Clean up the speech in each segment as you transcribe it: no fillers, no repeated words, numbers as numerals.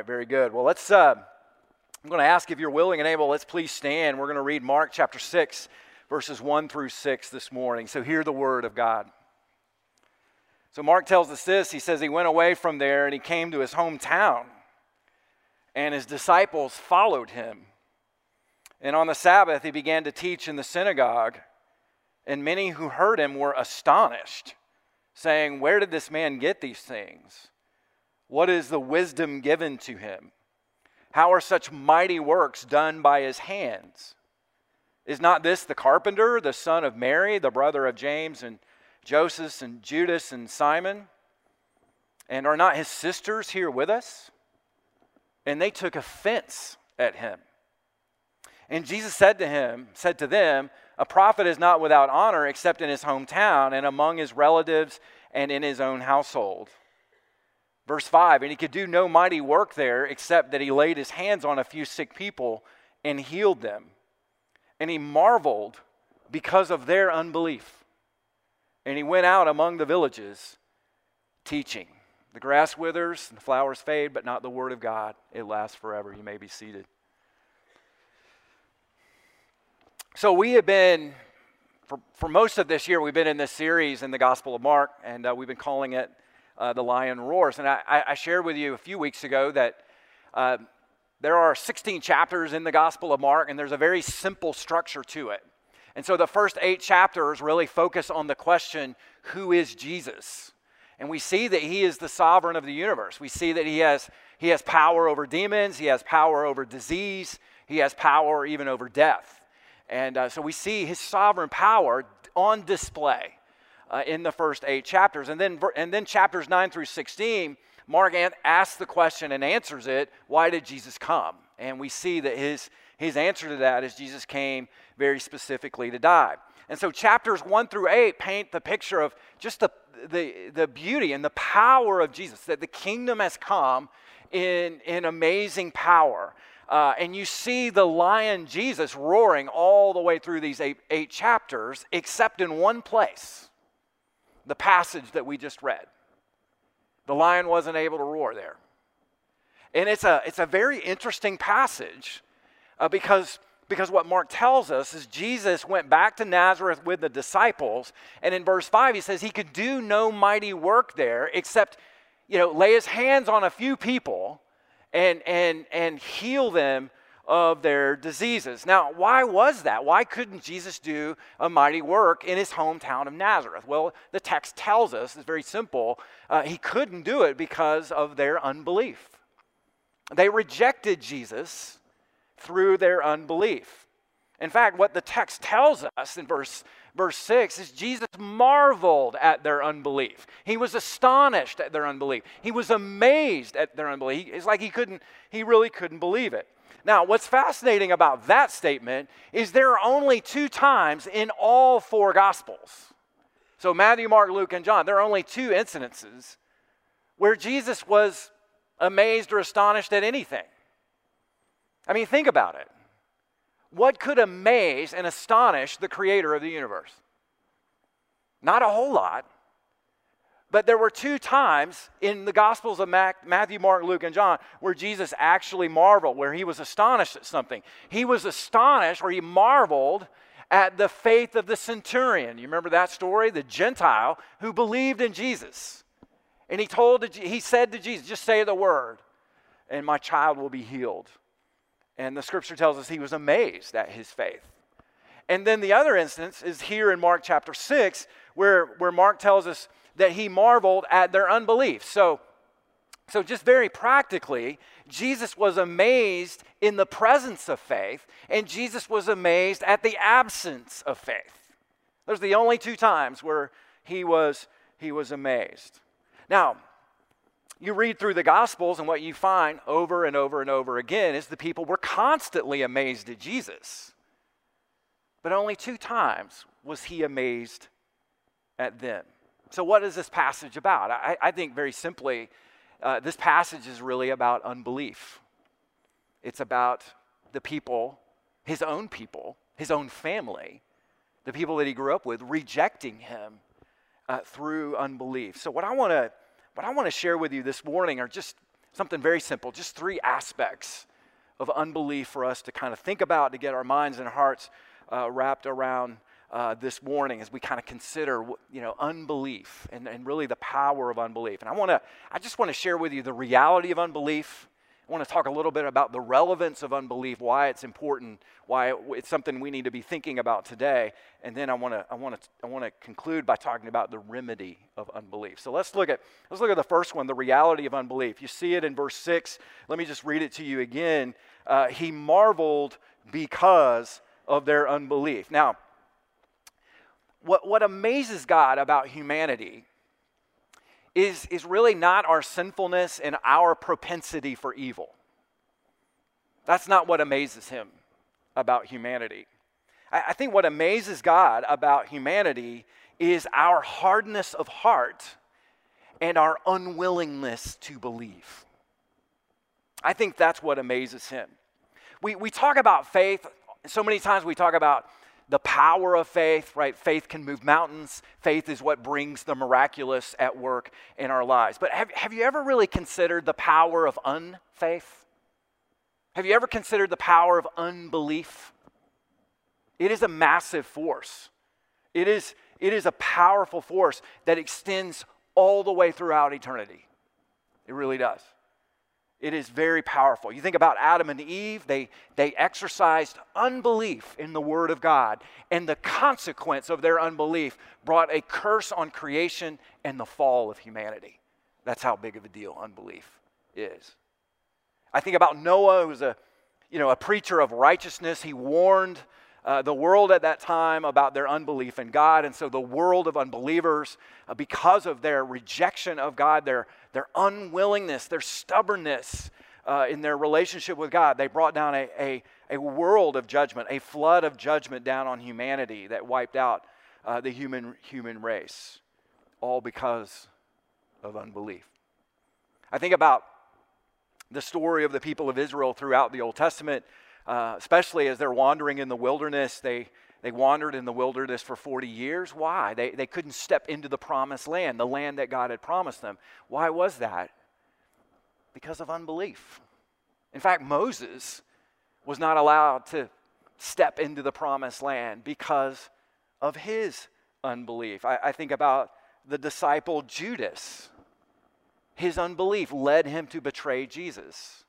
right, very good. Well, let's, I'm going to ask if you're willing and able, let's please stand. We're going to read Mark chapter 6, verses 1 through 6 this morning. So hear the word of God. So Mark tells us this. He says he went away from there and he came to his hometown, and his disciples followed him. And on the Sabbath, he began to teach in the synagogue, and many who heard him were astonished, saying, "Where did this man get these things? What is the wisdom given to him? How are such mighty works done by his hands? Is not this the carpenter, the son of Mary, the brother of James and Joseph and Judas and Simon? And are not his sisters here with us?" And they took offense at him. And Jesus said to them, "A prophet is not without honor except in his hometown and among his relatives and in his own household." Verse 5, "And he could do no mighty work there except that he laid his hands on a few sick people and healed them. And he marveled because of their unbelief. And he went out among the villages teaching." The grass withers and the flowers fade, but not the word of God. It lasts forever. You may be seated. So we have been, for most of this year, we've been in this series in the Gospel of Mark, and we've been calling it The Lion Roars. And I shared with you a few weeks ago that there are 16 chapters in the Gospel of Mark, and there's a very simple structure to it. And so the first 8 chapters really focus on the question, who is Jesus? And we see that he is the sovereign of the universe. We see that he has power over demons, he has power over disease, he has power even over death. And so we see his sovereign power on display in the first 8 chapters. And then chapters 9 through 16, Mark asks the question and answers it, why did Jesus come? And we see that his answer to that is Jesus came very specifically to die. And so chapters 1 through 8 paint the picture of just the beauty and the power of Jesus, that the kingdom has come in amazing power. And you see the lion Jesus roaring all the way through these eight chapters, except in one place, the passage that we just read. The lion wasn't able to roar there. And it's a very interesting passage because what Mark tells us is Jesus went back to Nazareth with the disciples, and in verse 5 he says he could do no mighty work there except, lay his hands on a few people and heal them of their diseases. Now, why was that? Why couldn't Jesus do a mighty work in his hometown of Nazareth? Well, the text tells us, it's very simple, he couldn't do it because of their unbelief. They rejected Jesus through their unbelief. In fact, what the text tells us in verse 6 is Jesus marveled at their unbelief. He was astonished at their unbelief. He was amazed at their unbelief. It's like he really couldn't believe it. Now, what's fascinating about that statement is there are only 2 times in all 4 Gospels. So Matthew, Mark, Luke, and John, there are only 2 incidences where Jesus was amazed or astonished at anything. I mean, think about it. What could amaze and astonish the creator of the universe? Not a whole lot. But there were 2 times in the Gospels of Matthew, Mark, Luke, and John where Jesus actually marveled, where he was astonished at something. He was astonished, or he marveled at the faith of the centurion. You remember that story? The Gentile who believed in Jesus. And he said to Jesus, "Just say the word, and my child will be healed." And the scripture tells us he was amazed at his faith. And then the other instance is here in Mark chapter 6, where Mark tells us that he marveled at their unbelief. So just very practically, Jesus was amazed in the presence of faith, and Jesus was amazed at the absence of faith. Those are the only 2 times where he was amazed. Now, you read through the Gospels, and what you find over and over and over again is the people were constantly amazed at Jesus. But only 2 times was he amazed at them. So what is this passage about? I think very simply, this passage is really about unbelief. It's about the people, his own family, the people that he grew up with, rejecting him through unbelief. So what I want to share with you this morning are just Something very simple, just three aspects of unbelief for us to kind of think about, to get our minds and hearts wrapped around this morning as we kind of consider, you know, unbelief and really the power of unbelief. And I just want to share with you the reality of unbelief. I want to talk a little bit about the relevance of unbelief, why it's important, why it's something we need to be thinking about today, and then I want to conclude by talking about the remedy of unbelief. So let's look at the first one, the reality of unbelief. You see it in verse 6. Let me just read it to you again. He marveled because of their unbelief. Now, what amazes God about humanity is really not our sinfulness and our propensity for evil. That's not what amazes him about humanity. I think what amazes God about humanity is our hardness of heart and our unwillingness to believe. I think that's what amazes him. We talk about faith. So many times we talk about the power of faith, right? Faith can move mountains. Faith is what brings the miraculous at work in our lives. But have you ever really considered the power of unfaith? Have you ever considered the power of unbelief? It is a massive force. It is a powerful force that extends all the way throughout eternity. It really does. It is very powerful. You think about Adam and Eve, they exercised unbelief in the Word of God, and the consequence of their unbelief brought a curse on creation and the fall of humanity. That's how big of a deal unbelief is. I think about Noah, who was a preacher of righteousness. He warned the world at that time about their unbelief in God, and so the world of unbelievers, because of their rejection of God, their unwillingness, their stubbornness in their relationship with God, they brought down a world of judgment, a flood of judgment down on humanity that wiped out the human race, all because of unbelief. I think about the story of the people of Israel throughout the Old Testament. Especially as they're wandering in the wilderness, they wandered in the wilderness for 40 years. Why? They couldn't step into the promised land, the land that God had promised them. Why was that? Because of unbelief. In fact, Moses was not allowed to step into the promised land because of his unbelief. I think about the disciple Judas. His unbelief led him to betray Jesus,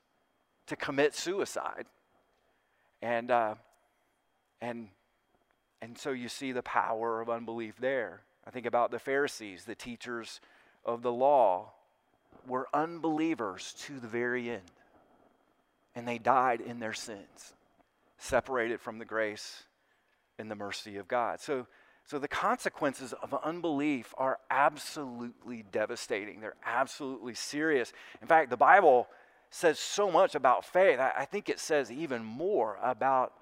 to commit suicide. And so you see the power of unbelief there. I think about the Pharisees, the teachers of the law, were unbelievers to the very end. And they died in their sins, separated from the grace and the mercy of God. So the consequences of unbelief are absolutely devastating. They're absolutely serious. In fact, the Bible says so much about faith. I think it says even more about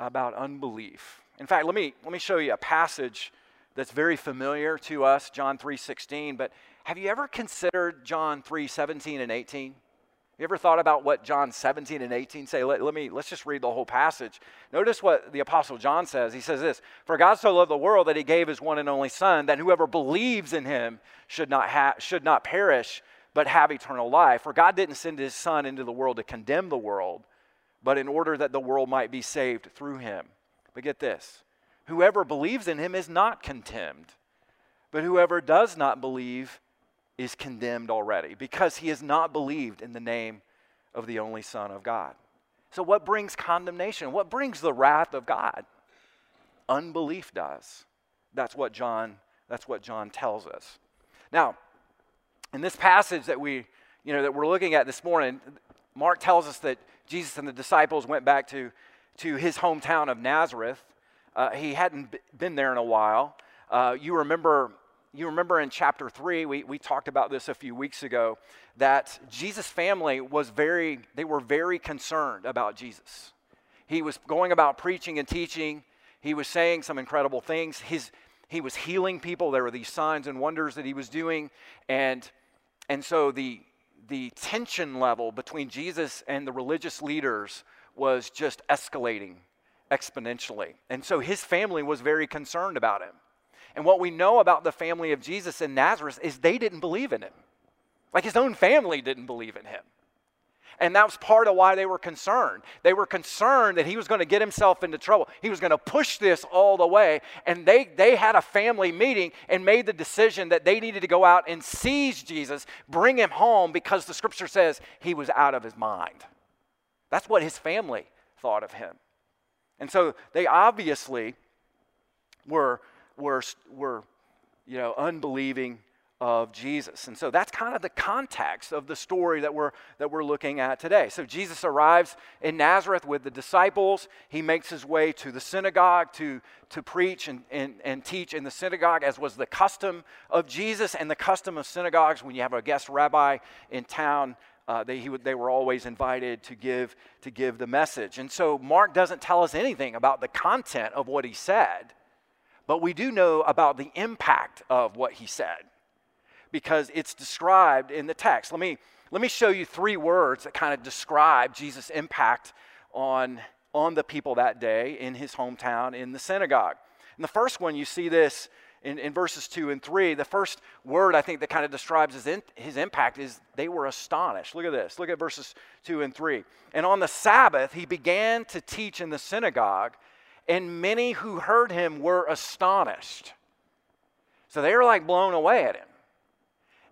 unbelief. In fact, let me show you a passage that's very familiar to us, John 3:16. But have you ever considered John 3:17 and 18? You ever thought about what John 17 and 18 say? Let's just read the whole passage. Notice what the Apostle John says. He says this: "For God so loved the world that he gave his one and only Son, that whoever believes in him should not perish, but have eternal life. For God didn't send his Son into the world to condemn the world, but in order that the world might be saved through him." But get this: "Whoever believes in him is not condemned, but whoever does not believe is condemned already, because he has not believed in the name of the only Son of God." So what brings condemnation? What brings the wrath of God? Unbelief does. That's what John tells us. Now, in this passage that we're looking at this morning, Mark tells us that Jesus and the disciples went back to his hometown of Nazareth. He hadn't been there in a while. You remember in chapter 3, we talked about this a few weeks ago, that Jesus' family were very concerned about Jesus. He was going about preaching and teaching. He was saying some incredible things. He was healing people. There were these signs and wonders that he was doing, and so the tension level between Jesus and the religious leaders was just escalating exponentially. And so his family was very concerned about him. And what we know about the family of Jesus in Nazareth is they didn't believe in him. Like his own family didn't believe in him. And that was part of why they were concerned. They were concerned that he was going to get himself into trouble. He was going to push this all the way. And they had a family meeting and made the decision that they needed to go out and seize Jesus, bring him home, because the scripture says he was out of his mind. That's what his family thought of him. And so they obviously were unbelieving of Jesus. And so that's kind of the context of the story that we're looking at today. So Jesus arrives in Nazareth with the disciples. He makes his way to the synagogue to preach and teach in the synagogue, as was the custom of Jesus and the custom of synagogues. When you have a guest rabbi in town, they were always invited to give the message. And so Mark doesn't tell us anything about the content of what he said, but we do know about the impact of what he said, because it's described in the text. Let me show you three words that kind of describe Jesus' impact on the people that day in his hometown, in the synagogue. And the first one, you see this in verses 2 and 3. The first word I think that kind of describes his impact is they were astonished. Look at this. Look at verses 2 and 3. And on the Sabbath, he began to teach in the synagogue, and many who heard him were astonished. So they were like blown away at him.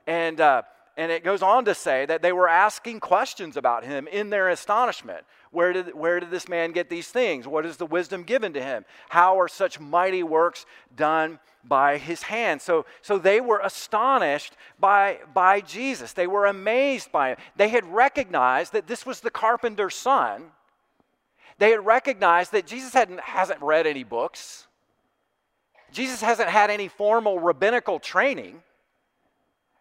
And it goes on to say that they were asking questions about him in their astonishment. Where did this man get these things? What is the wisdom given to him? How are such mighty works done by his hand? So they were astonished by Jesus. They were amazed by him. They had recognized that this was the carpenter's son. They had recognized that Jesus hasn't read any books. Jesus hasn't had any formal rabbinical training.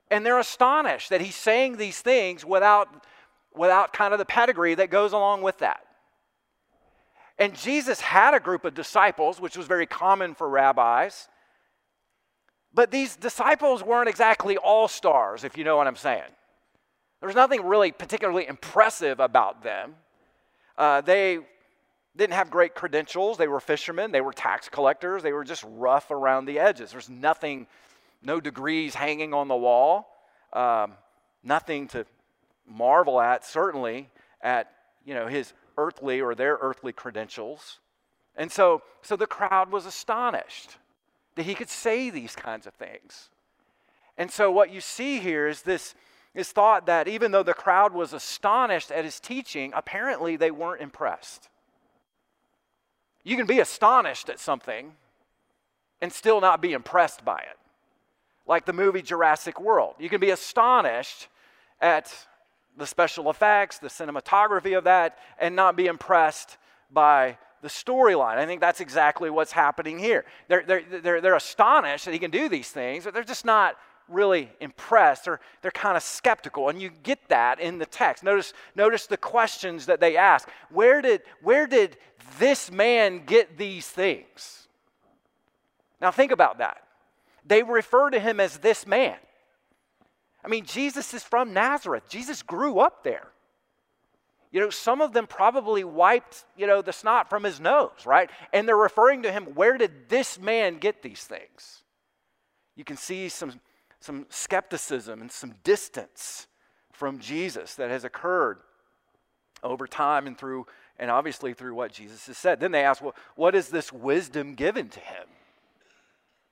And they're astonished that he's saying these things without kind of the pedigree that goes along with that. And Jesus had a group of disciples, which was very common for rabbis. But these disciples weren't exactly all-stars, if you know what I'm saying. There was nothing really particularly impressive about them. They didn't have great credentials. They were fishermen. They were tax collectors. They were just rough around the edges. There's nothing... No degrees hanging on the wall, nothing to marvel at, certainly, at his earthly or their earthly credentials. And so the crowd was astonished that he could say these kinds of things. And so what you see here is this thought that even though the crowd was astonished at his teaching, apparently they weren't impressed. You can be astonished at something and still not be impressed by it. Like the movie Jurassic World. You can be astonished at the special effects, the cinematography of that, and not be impressed by the storyline. I think that's exactly what's happening here. They're astonished that he can do these things, but they're just not really impressed. They're kind of skeptical, and you get that in the text. Notice the questions that they ask. Where did this man get these things? Now think about that. They refer to him as this man. I mean, Jesus is from Nazareth. Jesus grew up there. Some of them probably wiped, the snot from his nose, right? And they're referring to him, where did this man get these things? You can see some skepticism and some distance from Jesus that has occurred over time and obviously through what Jesus has said. Then they ask, well, what is this wisdom given to him?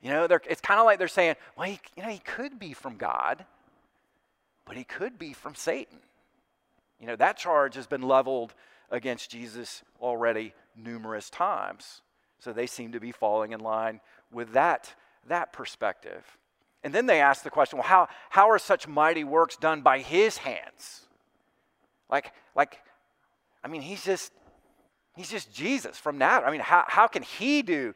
It's kind of like they're saying, well, he could be from God, but he could be from Satan. That charge has been leveled against Jesus already numerous times. So they seem to be falling in line with that perspective. And then they ask the question, well, how are such mighty works done by his hands? He's just Jesus from Nazareth. I mean, how can he do,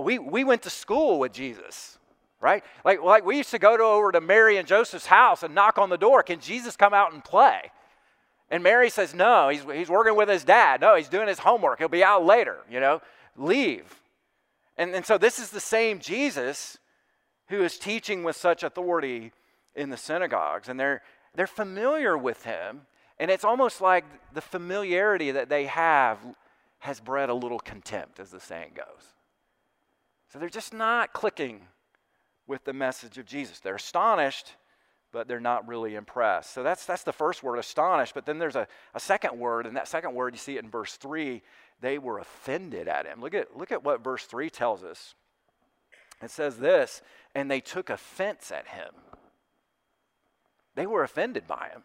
we went to school with Jesus, right? Like we used to go over to Mary and Joseph's house and knock on the door. Can Jesus come out and play? And Mary says, no, he's working with his dad. No, he's doing his homework. He'll be out later, leave. And so this is the same Jesus who is teaching with such authority in the synagogues. And they're familiar with him. And it's almost like the familiarity that they have has bred a little contempt, as the saying goes. So they're just not clicking with the message of Jesus. They're astonished, but they're not really impressed. So that's the first word, astonished. But then there's a second word, and that second word, you see it in verse 3, they were offended at him. Look at what verse 3 tells us. It says this, and they took offense at him. They were offended by him.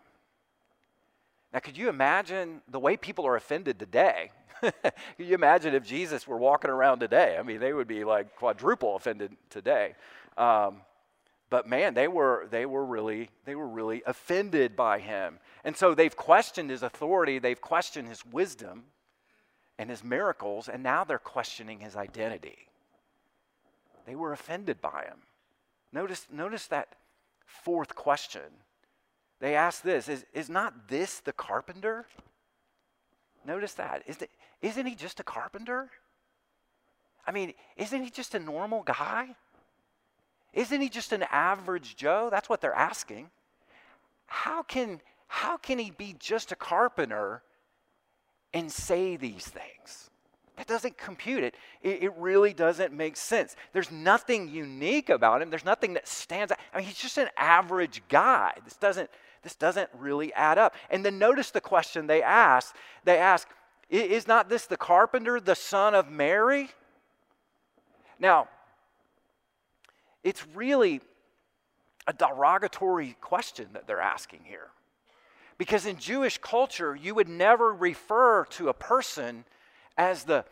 Now, could you imagine the way people are offended today? Could you imagine if Jesus were walking around today? I mean, they would be like quadruple offended today. But man, they were really offended by him. And so they've questioned his authority, they've questioned his wisdom and his miracles, and now they're questioning his identity. They were offended by him. Notice that fourth question. They asked this, is not this the carpenter? Notice that. Isn't he just a carpenter? I mean, isn't he just a normal guy? Isn't he just an average Joe? That's what they're asking. How can he be just a carpenter and say these things? That doesn't compute it. It really doesn't make sense. There's nothing unique about him. There's nothing that stands out. I mean, he's just an average guy. This doesn't really add up. And then notice the question they asked. They asked, is not this the carpenter, the son of Mary? Now, it's really a derogatory question that they're asking here. Because in Jewish culture, you would never refer to a person as the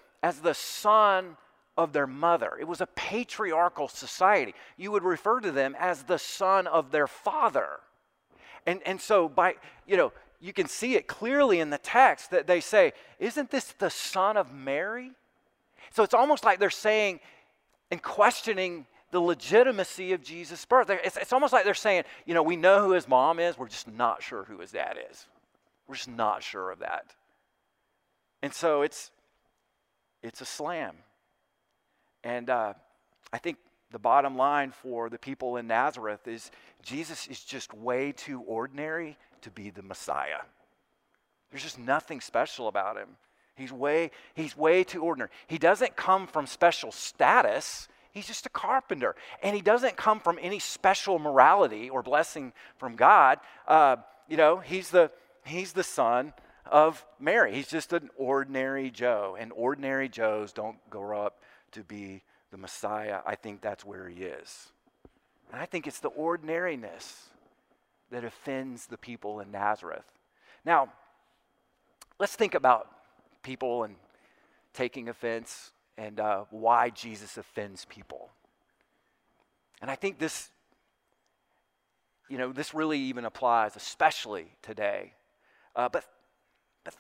son of their mother. It was a patriarchal society. You would refer to them as the son of their father. And so you can see it clearly in the text that they say, isn't this the son of Mary? So it's almost like they're saying and questioning the legitimacy of Jesus' birth. It's almost like they're saying, we know who his mom is, we're just not sure who his dad is. We're just not sure of that. And so it's a slam. And I think the bottom line for the people in Nazareth is Jesus is just way too ordinary to be the Messiah. There's just nothing special about him. He's way too ordinary. He doesn't come from special status. He's just a carpenter. And he doesn't come from any special morality or blessing from God. He's the son of Mary. He's just an ordinary Joe, and ordinary Joes don't grow up to be the Messiah. I think that's where he is. And I think it's the ordinariness that offends the people in Nazareth. Now, let's think about people and taking offense and why Jesus offends people. And I think this, this really even applies especially today. But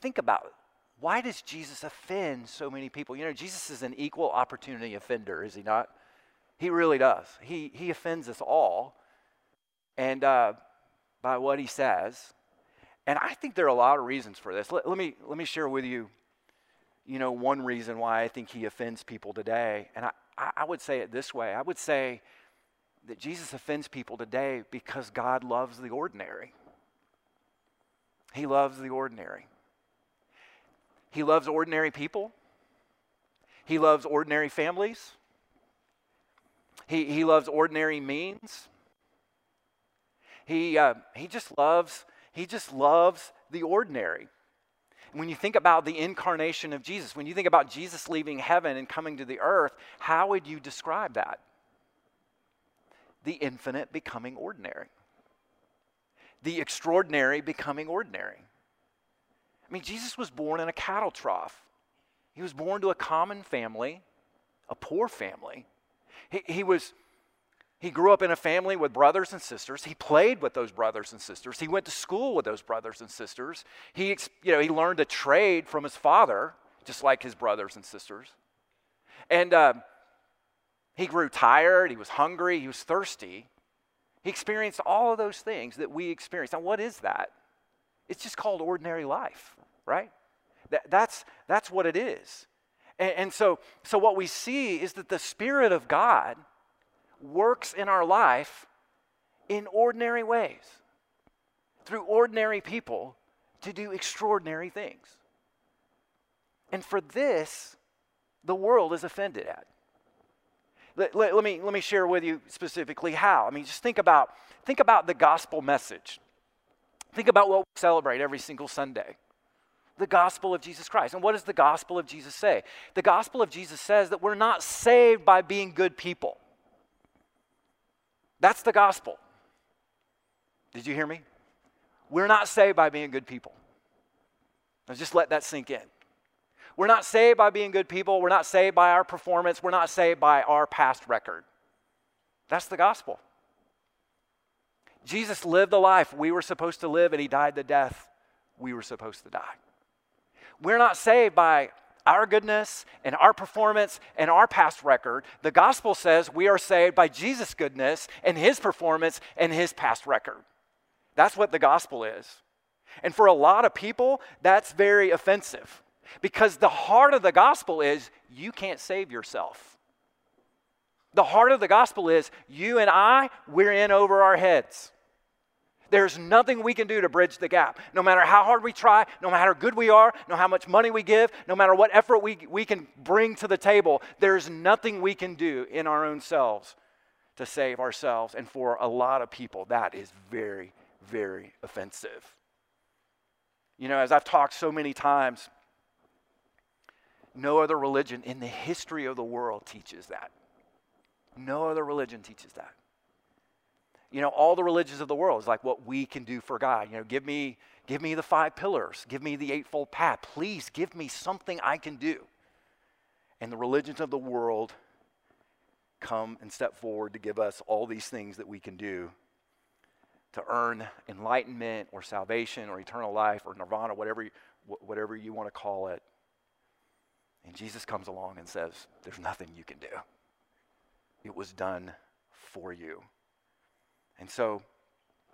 think about it. Why does Jesus offend so many people? Jesus is an equal opportunity offender, is he not? He really does. He offends us all, and by what he says. And I think there are a lot of reasons for this. Let me share with you, one reason why I think he offends people today. And I would say it this way. I would say that Jesus offends people today because God loves the ordinary. He loves the ordinary. He loves ordinary people. He loves ordinary families. He loves ordinary means. He just loves the ordinary. When you think about the incarnation of Jesus, when you think about Jesus leaving heaven and coming to the earth, how would you describe that? The infinite becoming ordinary. The extraordinary becoming ordinary. I mean, Jesus was born in a cattle trough. He was born to a common family, a poor family. He grew up in a family with brothers and sisters. He played with those brothers and sisters. He went to school with those brothers and sisters. He learned a trade from his father, just like his brothers and sisters. And he grew tired. He was hungry. He was thirsty. He experienced all of those things that we experience. Now, what is that? It's just called ordinary life, right? That's what it is. And so what we see is that the Spirit of God works in our life in ordinary ways, through ordinary people to do extraordinary things. And for this, the world is offended at. Let me share with you specifically how. I mean, just think about the gospel message. Think about what we celebrate every single Sunday. The gospel of Jesus Christ. And what does the gospel of Jesus say? The gospel of Jesus says that we're not saved by being good people. That's the gospel. Did you hear me? We're not saved by being good people. Now just let that sink in. We're not saved by being good people. We're not saved by our performance. We're not saved by our past record. That's the gospel. Jesus lived the life we were supposed to live, and he died the death we were supposed to die. We're not saved by our goodness and our performance and our past record. The gospel says we are saved by Jesus' goodness and his performance and his past record. That's what the gospel is. And for a lot of people, that's very offensive. Because the heart of the gospel is you can't save yourself. The heart of the gospel is you and I, we're in over our heads. There's nothing we can do to bridge the gap. No matter how hard we try, no matter how good we are, no matter how much money we give, no matter what effort we can bring to the table, there's nothing we can do in our own selves to save ourselves. And for a lot of people, that is very, very offensive. You know, as I've talked so many times, no other religion in the history of the world teaches that. No other religion teaches that. You know, all the religions of the world is like what we can do for God. You know, give me the 5 pillars. Give me the 8-fold path. Please give me something I can do. And the religions of the world come and step forward to give us all these things that we can do to earn enlightenment or salvation or eternal life or nirvana, whatever you want to call it. And Jesus comes along and says, there's nothing you can do. It was done for you. And so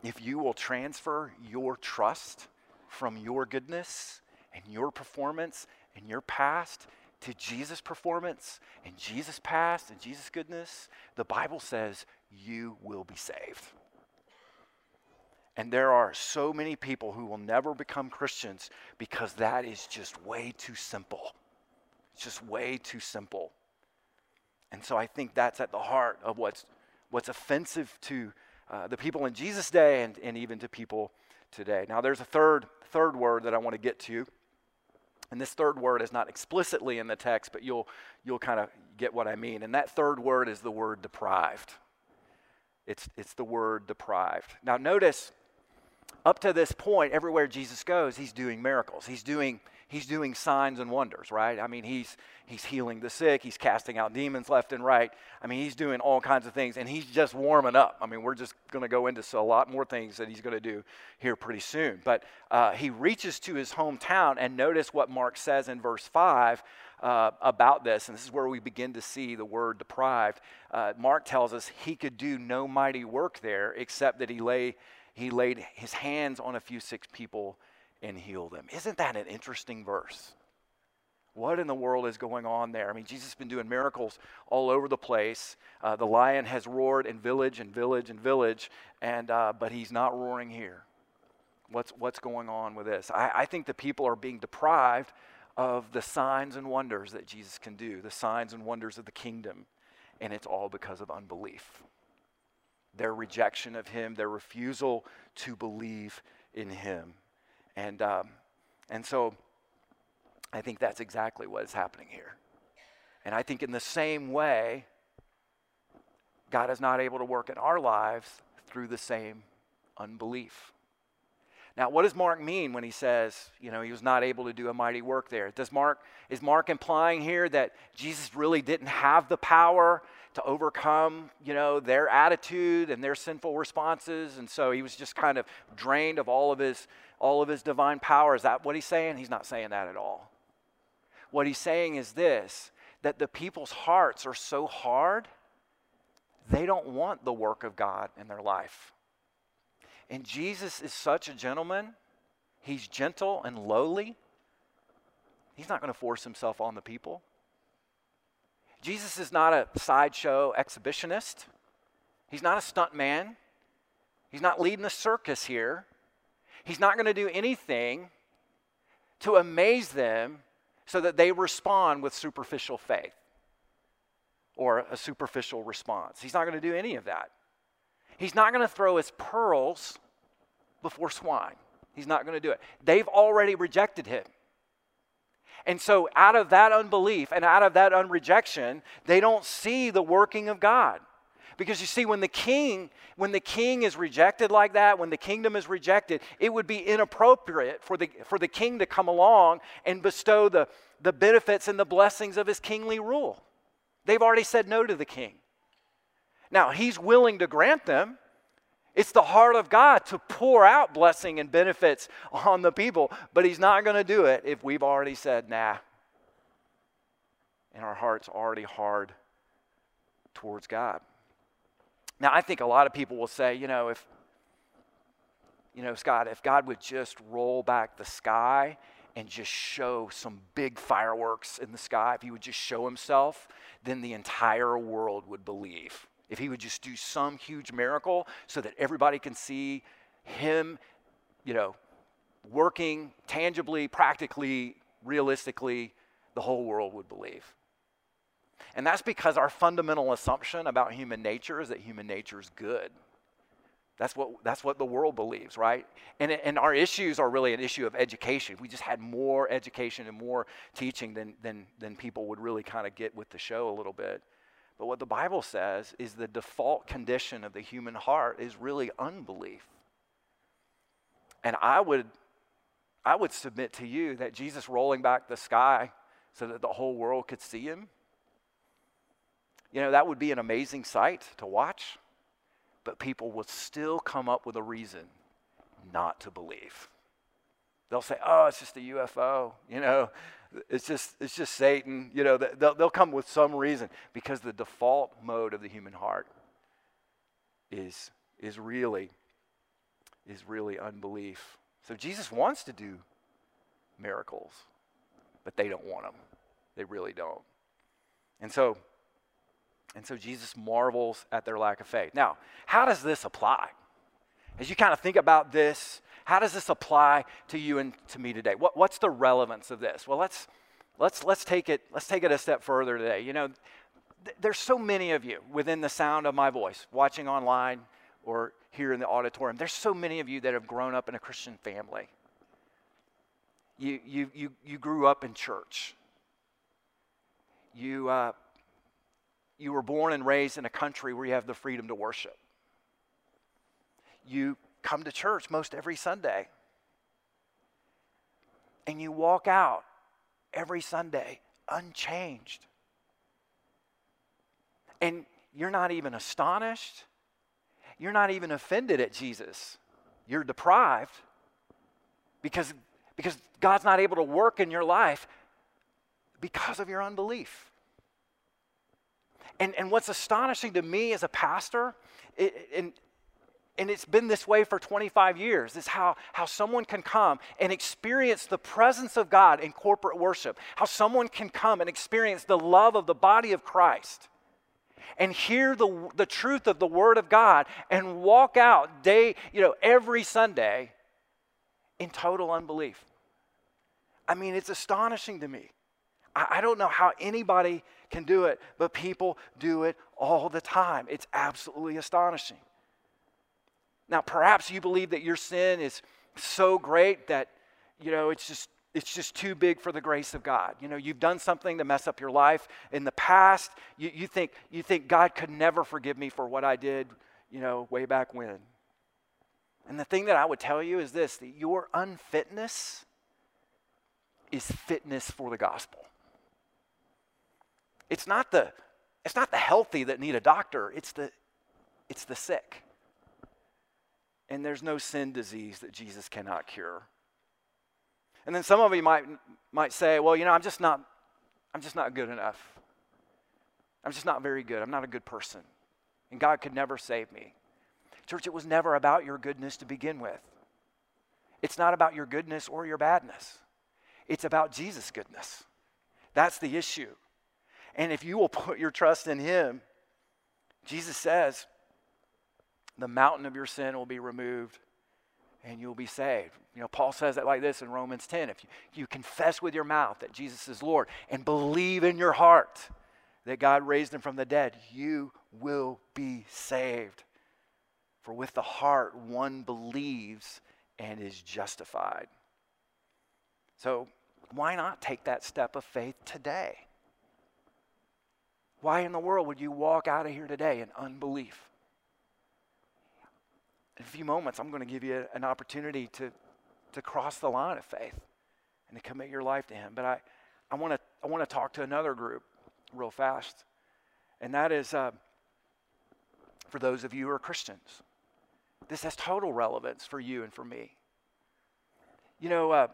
if you will transfer your trust from your goodness and your performance and your past to Jesus' performance and Jesus' past and Jesus' goodness, the Bible says you will be saved. And there are so many people who will never become Christians because that is just way too simple. It's just way too simple. And so I think that's at the heart of what's offensive to the people in Jesus' day and even to people today. Now there's a third word that I want to get to. And this third word is not explicitly in the text, but you'll kind of get what I mean. And that third word is the word deprived. It's the word deprived. Now notice, up to this point, everywhere Jesus goes, he's doing miracles. He's doing signs and wonders, right? I mean, he's healing the sick. He's casting out demons left and right. I mean, he's doing all kinds of things, and he's just warming up. I mean, we're just going to go into a lot more things that he's going to do here pretty soon. But he reaches to his hometown, and notice what Mark says in verse 5 about this, and this is where we begin to see the word deprived. Mark tells us he could do no mighty work there except that he laid his hands on a few sick people and heal them. Isn't that an interesting verse? What in the world is going on there? I mean, Jesus has been doing miracles all over the place. The lion has roared in village and village and village, but he's not roaring here. What's going on with this? I think the people are being deprived of the signs and wonders that Jesus can do, the signs and wonders of the kingdom, and it's all because of unbelief. Their rejection of him, their refusal to believe in him. And so I think that's exactly what is happening here. And I think in the same way, God is not able to work in our lives through the same unbelief. Now, what does Mark mean when he says, you know, he was not able to do a mighty work there? Is Mark implying here that Jesus really didn't have the power to overcome, you know, their attitude and their sinful responses, and so he was just kind of drained of all of his divine power? Is that what he's saying? He's not saying that at all. What he's saying is this, that the people's hearts are so hard, they don't want the work of God in their life. And Jesus is such a gentleman. He's gentle and lowly. He's not going to force himself on the people. Jesus is not a sideshow exhibitionist. He's not a stunt man. He's not leading a circus here. He's not going to do anything to amaze them so that they respond with superficial faith. or a superficial response. He's not going to do any of that. He's not going to throw his pearls before swine. He's not going to do it. They've already rejected him. And so out of that unbelief and out of that unrejection, they don't see the working of God. Because you see, when the king is rejected like that, when the kingdom is rejected, it would be inappropriate for the king to come along and bestow the benefits and the blessings of his kingly rule. They've already said no to the king. Now, he's willing to grant them. It's the heart of God to pour out blessing and benefits on the people, but he's not going to do it if we've already said, nah, and our heart's already hard towards God. Now, I think a lot of people will say, Scott, if God would just roll back the sky and just show some big fireworks in the sky, if he would just show himself, then the entire world would believe. If he would just do some huge miracle so that everybody can see him, working tangibly, practically, realistically, the whole world would believe. And that's because our fundamental assumption about human nature is that human nature is good. That's what the world believes, right? And our issues are really an issue of education. If we just had more education and more teaching, then people would really kind of get with the show a little bit. But what the Bible says is the default condition of the human heart is really unbelief. And I would submit to you that Jesus rolling back the sky so that the whole world could see him, that would be an amazing sight to watch, but people would still come up with a reason not to believe. They'll say, oh, it's just a UFO, it's just Satan, they'll come with some reason, because the default mode of the human heart is really unbelief. So Jesus wants to do miracles, but they don't want them. They really don't. And so Jesus marvels at their lack of faith. Now, how does this apply? As you kind of think about this, how does this apply to you and to me today? What's the relevance of this? Well, let's take it a step further today. There's so many of you within the sound of my voice, watching online or here in the auditorium. There's so many of you that have grown up in a Christian family. You grew up in church. You were born and raised in a country where you have the freedom to worship. You come to church most every Sunday. And you walk out every Sunday unchanged. And you're not even astonished. You're not even offended at Jesus. You're deprived because God's not able to work in your life because of your unbelief. And what's astonishing to me as a pastor, and it's been this way for 25 years, is how someone can come and experience the presence of God in corporate worship, how someone can come and experience the love of the body of Christ and hear the truth of the Word of God and walk out every Sunday in total unbelief. I mean, it's astonishing to me. I don't know how anybody can do it, but people do it all the time. It's absolutely astonishing. Now, perhaps you believe that your sin is so great that, it's just too big for the grace of God. You've done something to mess up your life in the past. You think God could never forgive me for what I did, way back when. And the thing that I would tell you is this, that your unfitness is fitness for the gospel. It's not the healthy that need a doctor, it's the sick. And there's no sin disease that Jesus cannot cure. And then some of you might say, well, I'm just not good enough. I'm just not very good. I'm not a good person. And God could never save me. Church, it was never about your goodness to begin with. It's not about your goodness or your badness. It's about Jesus' goodness. That's the issue. And if you will put your trust in him, Jesus says, the mountain of your sin will be removed and you'll be saved. Paul says it like this in Romans 10. If you confess with your mouth that Jesus is Lord and believe in your heart that God raised him from the dead, you will be saved. For with the heart one believes and is justified. So why not take that step of faith today? Why in the world would you walk out of here today in unbelief? In a few moments, I'm going to give you an opportunity to cross the line of faith and to commit your life to him. But I want to talk to another group real fast. And that is for those of you who are Christians. This has total relevance for you and for me. You know,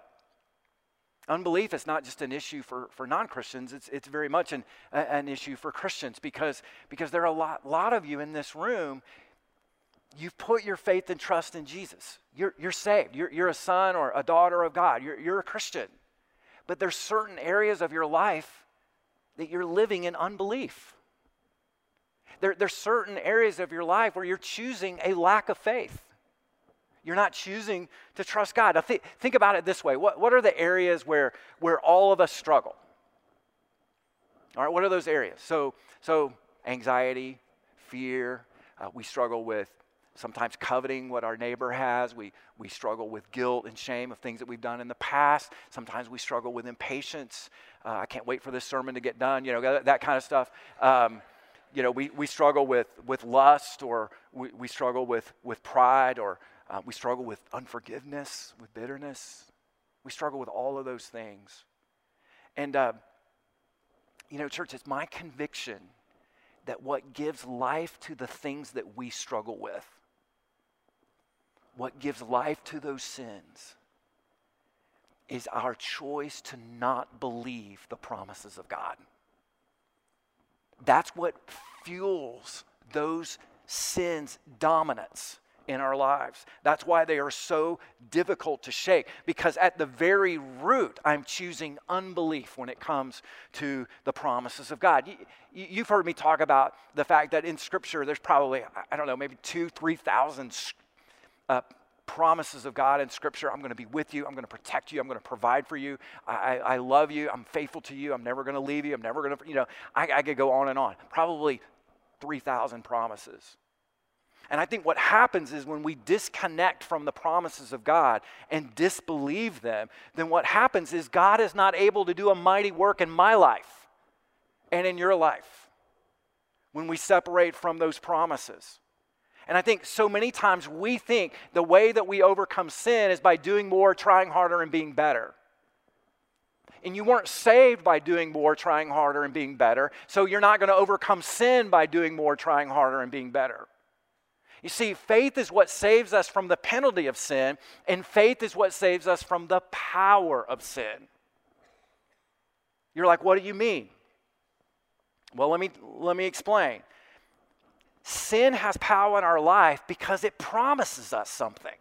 unbelief is not just an issue for non-Christians. It's very much an issue for Christians because there are a lot of you in this room. You've put your faith and trust in Jesus. You're saved. You're a son or a daughter of God. You're a Christian. But there's certain areas of your life that you're living in unbelief. There's certain areas of your life where you're choosing a lack of faith. You're not choosing to trust God. Now think about it this way. What are the areas where all of us struggle? All right, what are those areas? So anxiety, fear. We struggle with sometimes coveting what our neighbor has. We struggle with guilt and shame of things that we've done in the past. Sometimes we struggle with impatience. I can't wait for this sermon to get done. You know, that kind of stuff. You know, we struggle with lust, or we struggle with pride, or we struggle with unforgiveness, with bitterness. We struggle with all of those things. And, you know, church, it's my conviction that what gives life to the things that we struggle with, what gives life to those sins, is our choice to not believe the promises of God. That's what fuels those sins' dominance in our lives. That's why they are so difficult to shake, because at the very root, I'm choosing unbelief when it comes to the promises of God. You've heard me talk about the fact that in Scripture, there's probably, I don't know, maybe 2,000 to 3,000 promises of God in Scripture. I'm going to be with you. I'm going to protect you. I'm going to provide for you. I love you. I'm faithful to you. I'm never going to leave you. I'm never going to, you know, I could go on and on. Probably 3,000 promises. And I think what happens is when we disconnect from the promises of God and disbelieve them, then what happens is God is not able to do a mighty work in my life and in your life when we separate from those promises. And I think so many times we think the way that we overcome sin is by doing more, trying harder, and being better. And you weren't saved by doing more, trying harder, and being better, so you're not going to overcome sin by doing more, trying harder, and being better. You see, faith is what saves us from the penalty of sin, and faith is what saves us from the power of sin. You're like, what do you mean? Well, let me explain. Sin has power in our life because it promises us something.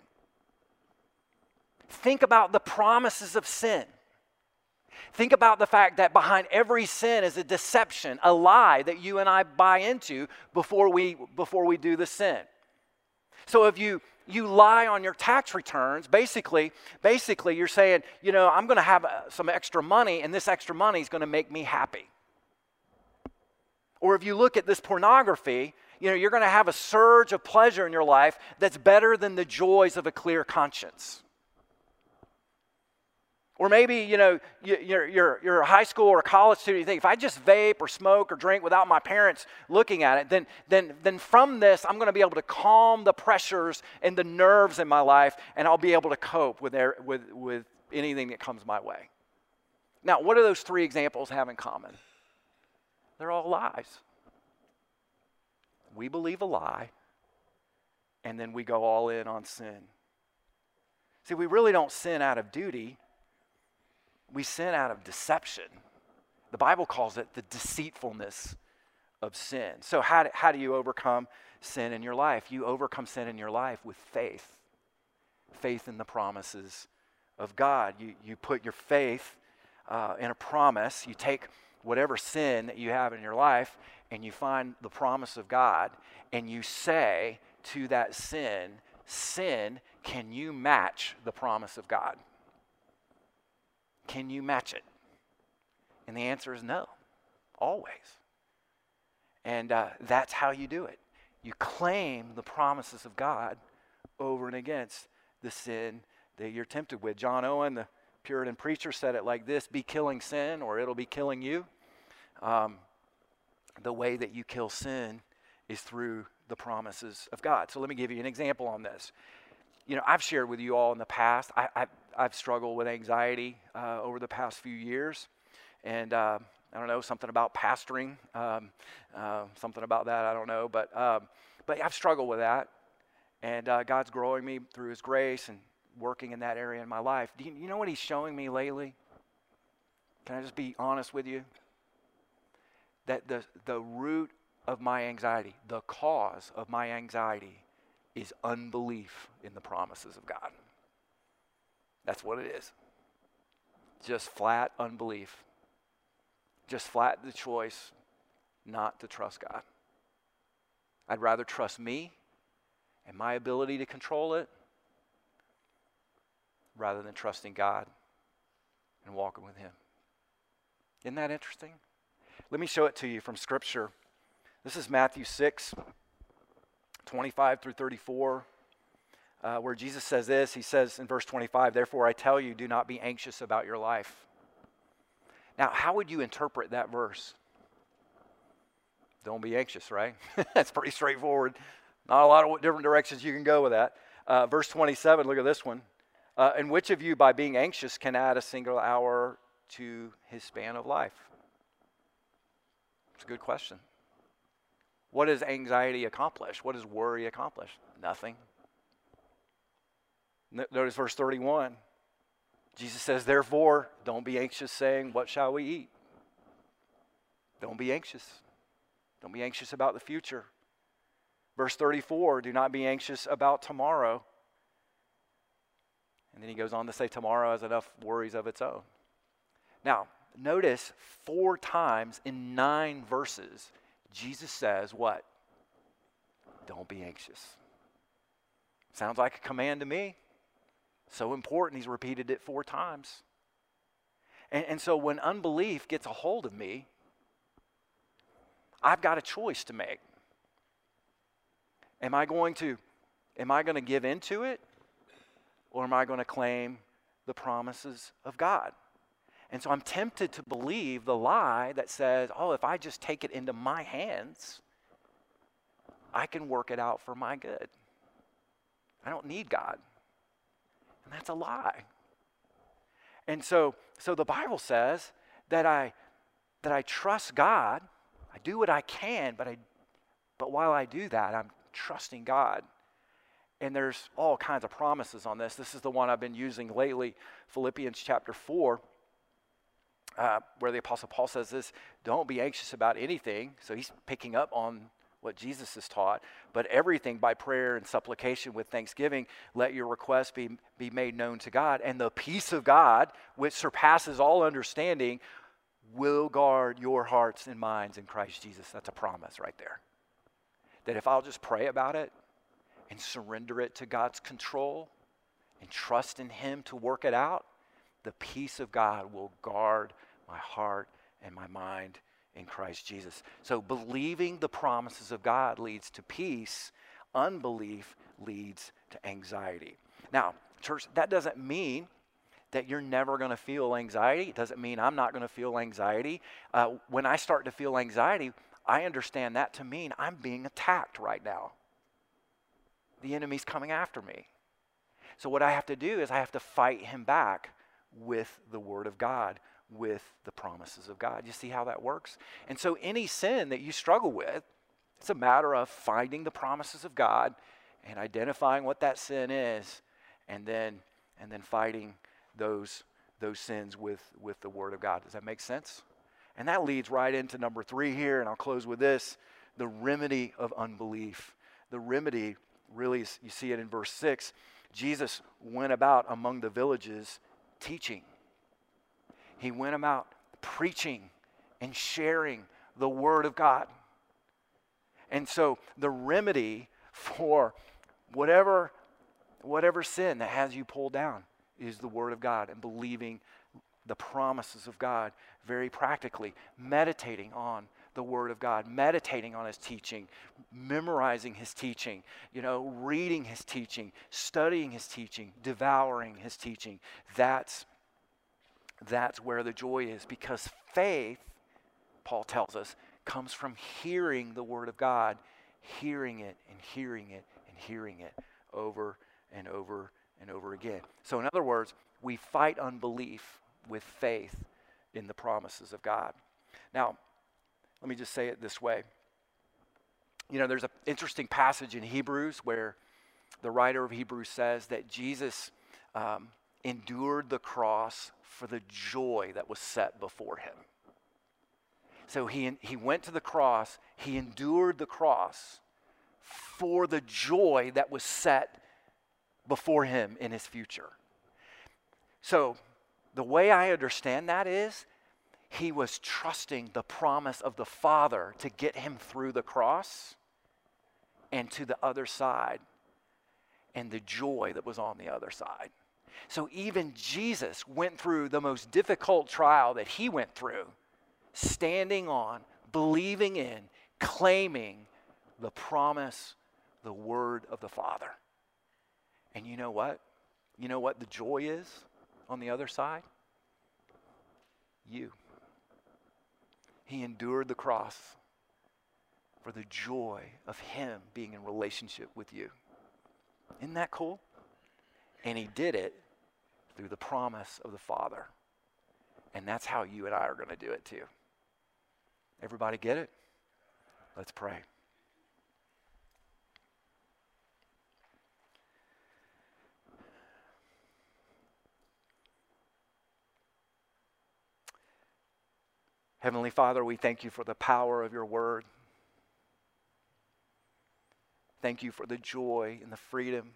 Think about the promises of sin. Think about the fact that behind every sin is a deception, a lie that you and I buy into before we do the sin. So if you lie on your tax returns, basically you're saying, you know, I'm going to have some extra money, and this extra money is going to make me happy. Or if you look at this pornography, you know, you're going to have a surge of pleasure in your life that's better than the joys of a clear conscience. Or maybe, you know, you're a high school or a college student. You think, if I just vape or smoke or drink without my parents looking at it, then from this, I'm going to be able to calm the pressures and the nerves in my life, and I'll be able to cope with anything that comes my way. Now, what do those three examples have in common? They're all lies. We believe a lie, and then we go all in on sin. See, we really don't sin out of duty. We sin out of deception. The Bible calls it the deceitfulness of sin. So how do you overcome sin in your life? You overcome sin in your life with faith. Faith in the promises of God. You put your faith in a promise. You take whatever sin that you have in your life, and you find the promise of God, and you say to that sin, sin, can you match the promise of God? Can you match it? And the answer is no, always. And that's how you do it. You claim the promises of God over and against the sin that you're tempted with. John Owen, the Puritan preacher, said it like this: be killing sin or it'll be killing you. The way that you kill sin is through the promises of God. So let me give you an example on this. You know, I've shared with you all in the past, I've struggled with anxiety over the past few years. And I don't know, something about pastoring, something about that, I don't know. But I've struggled with that. And God's growing me through his grace and working in that area in my life. Do you know what he's showing me lately? Can I just be honest with you? That the root of my anxiety, the cause of my anxiety, is unbelief in the promises of God. That's what it is. Just flat unbelief. Just flat the choice not to trust God. I'd rather trust me and my ability to control it rather than trusting God and walking with him. Isn't that interesting? Let me show it to you from Scripture. This is Matthew 6, 25 through 34, where Jesus says this. He says in verse 25, "Therefore I tell you, do not be anxious about your life." Now, how would you interpret that verse? Don't be anxious, right? That's pretty straightforward. Not a lot of different directions you can go with that. Verse 27, look at this one. "And which of you, by being anxious, can add a single hour to his span of life?" It's a good question. What does anxiety accomplish? What does worry accomplish? Nothing. Notice verse 31. Jesus says, "Therefore, don't be anxious, saying, 'What shall we eat?'" Don't be anxious. Don't be anxious about the future. Verse 34, "Do not be anxious about tomorrow." And then he goes on to say, "Tomorrow has enough worries of its own." Now, notice 4 times in 9 verses, Jesus says what? Don't be anxious. Sounds like a command to me. So important, he's repeated it 4 times. And so when unbelief gets a hold of me, I've got a choice to make. Am I going to give into it, or am I going to claim the promises of God? And so I'm tempted to believe the lie that says, oh, if I just take it into my hands, I can work it out for my good. I don't need God. And that's a lie. And so the Bible says that I trust God. I do what I can, but while I do that, I'm trusting God. And there's all kinds of promises on this. This is the one I've been using lately, Philippians chapter 4. Where the Apostle Paul says this, don't be anxious about anything. So he's picking up on what Jesus has taught. But everything by prayer and supplication with thanksgiving, let your requests be made known to God. And the peace of God, which surpasses all understanding, will guard your hearts and minds in Christ Jesus. That's a promise right there. That if I'll just pray about it and surrender it to God's control and trust in him to work it out, the peace of God will guard my heart and my mind in Christ Jesus. So believing the promises of God leads to peace. Unbelief leads to anxiety. Now, church, that doesn't mean that you're never going to feel anxiety. It doesn't mean I'm not going to feel anxiety. When I start to feel anxiety, I understand that to mean I'm being attacked right now. The enemy's coming after me. So what I have to do is I have to fight him back with the Word of God, with the promises of God. You see how that works? And so any sin that you struggle with, it's a matter of finding the promises of God and identifying what that sin is, and then fighting those sins with the Word of God. Does that make sense? And that leads right into number 3 here, and I'll close with this: the remedy of unbelief. The remedy really is, you see it in verse 6. Jesus went about among the villages teaching. He went about preaching and sharing the Word of God. And so the remedy for whatever sin that has you pulled down is the Word of God and believing the promises of God very practically, meditating on the Word of God, meditating on His teaching, memorizing His teaching, reading His teaching, studying His teaching, devouring His teaching. That's where the joy is, because faith, Paul tells us, comes from hearing the Word of God, hearing it and hearing it and hearing it over and over and over again. So in other words, we fight unbelief with faith in the promises of God. Now, let me just say it this way. There's an interesting passage in Hebrews where the writer of Hebrews says that Jesus endured the cross for the joy that was set before him. So he went to the cross, he endured the cross for the joy that was set before him in his future. So the way I understand that is he was trusting the promise of the Father to get him through the cross and to the other side and the joy that was on the other side. So even Jesus went through the most difficult trial that he went through, standing on, believing in, claiming the promise, the word of the Father. And you know what? You know what the joy is on the other side? You. He endured the cross for the joy of him being in relationship with you. Isn't that cool? And he did it through the promise of the Father. And that's how you and I are going to do it too. Everybody get it? Let's pray. Heavenly Father, we thank you for the power of your word. Thank you for the joy and the freedom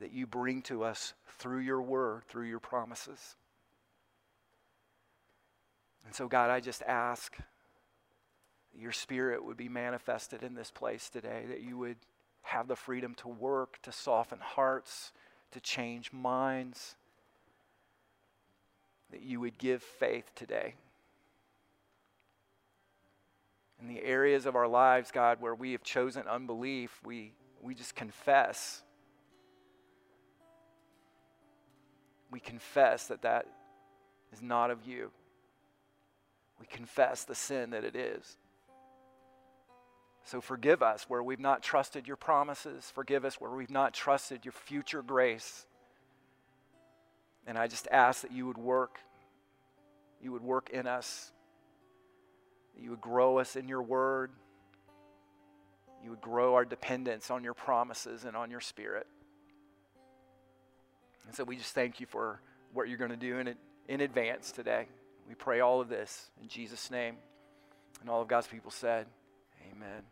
that you bring to us through your word, through your promises. And so, God, I just ask that your Spirit would be manifested in this place today, that you would have the freedom to work, to soften hearts, to change minds, that you would give faith today. In the areas of our lives, God, where we have chosen unbelief, we just confess. We confess that is not of you. We confess the sin that it is. So forgive us where we've not trusted your promises. Forgive us where we've not trusted your future grace. And I just ask that you would work in us, that you would grow us in your word, you would grow our dependence on your promises and on your Spirit. And so we just thank you for what you're going to do in advance today. We pray all of this in Jesus' name. And all of God's people said, amen.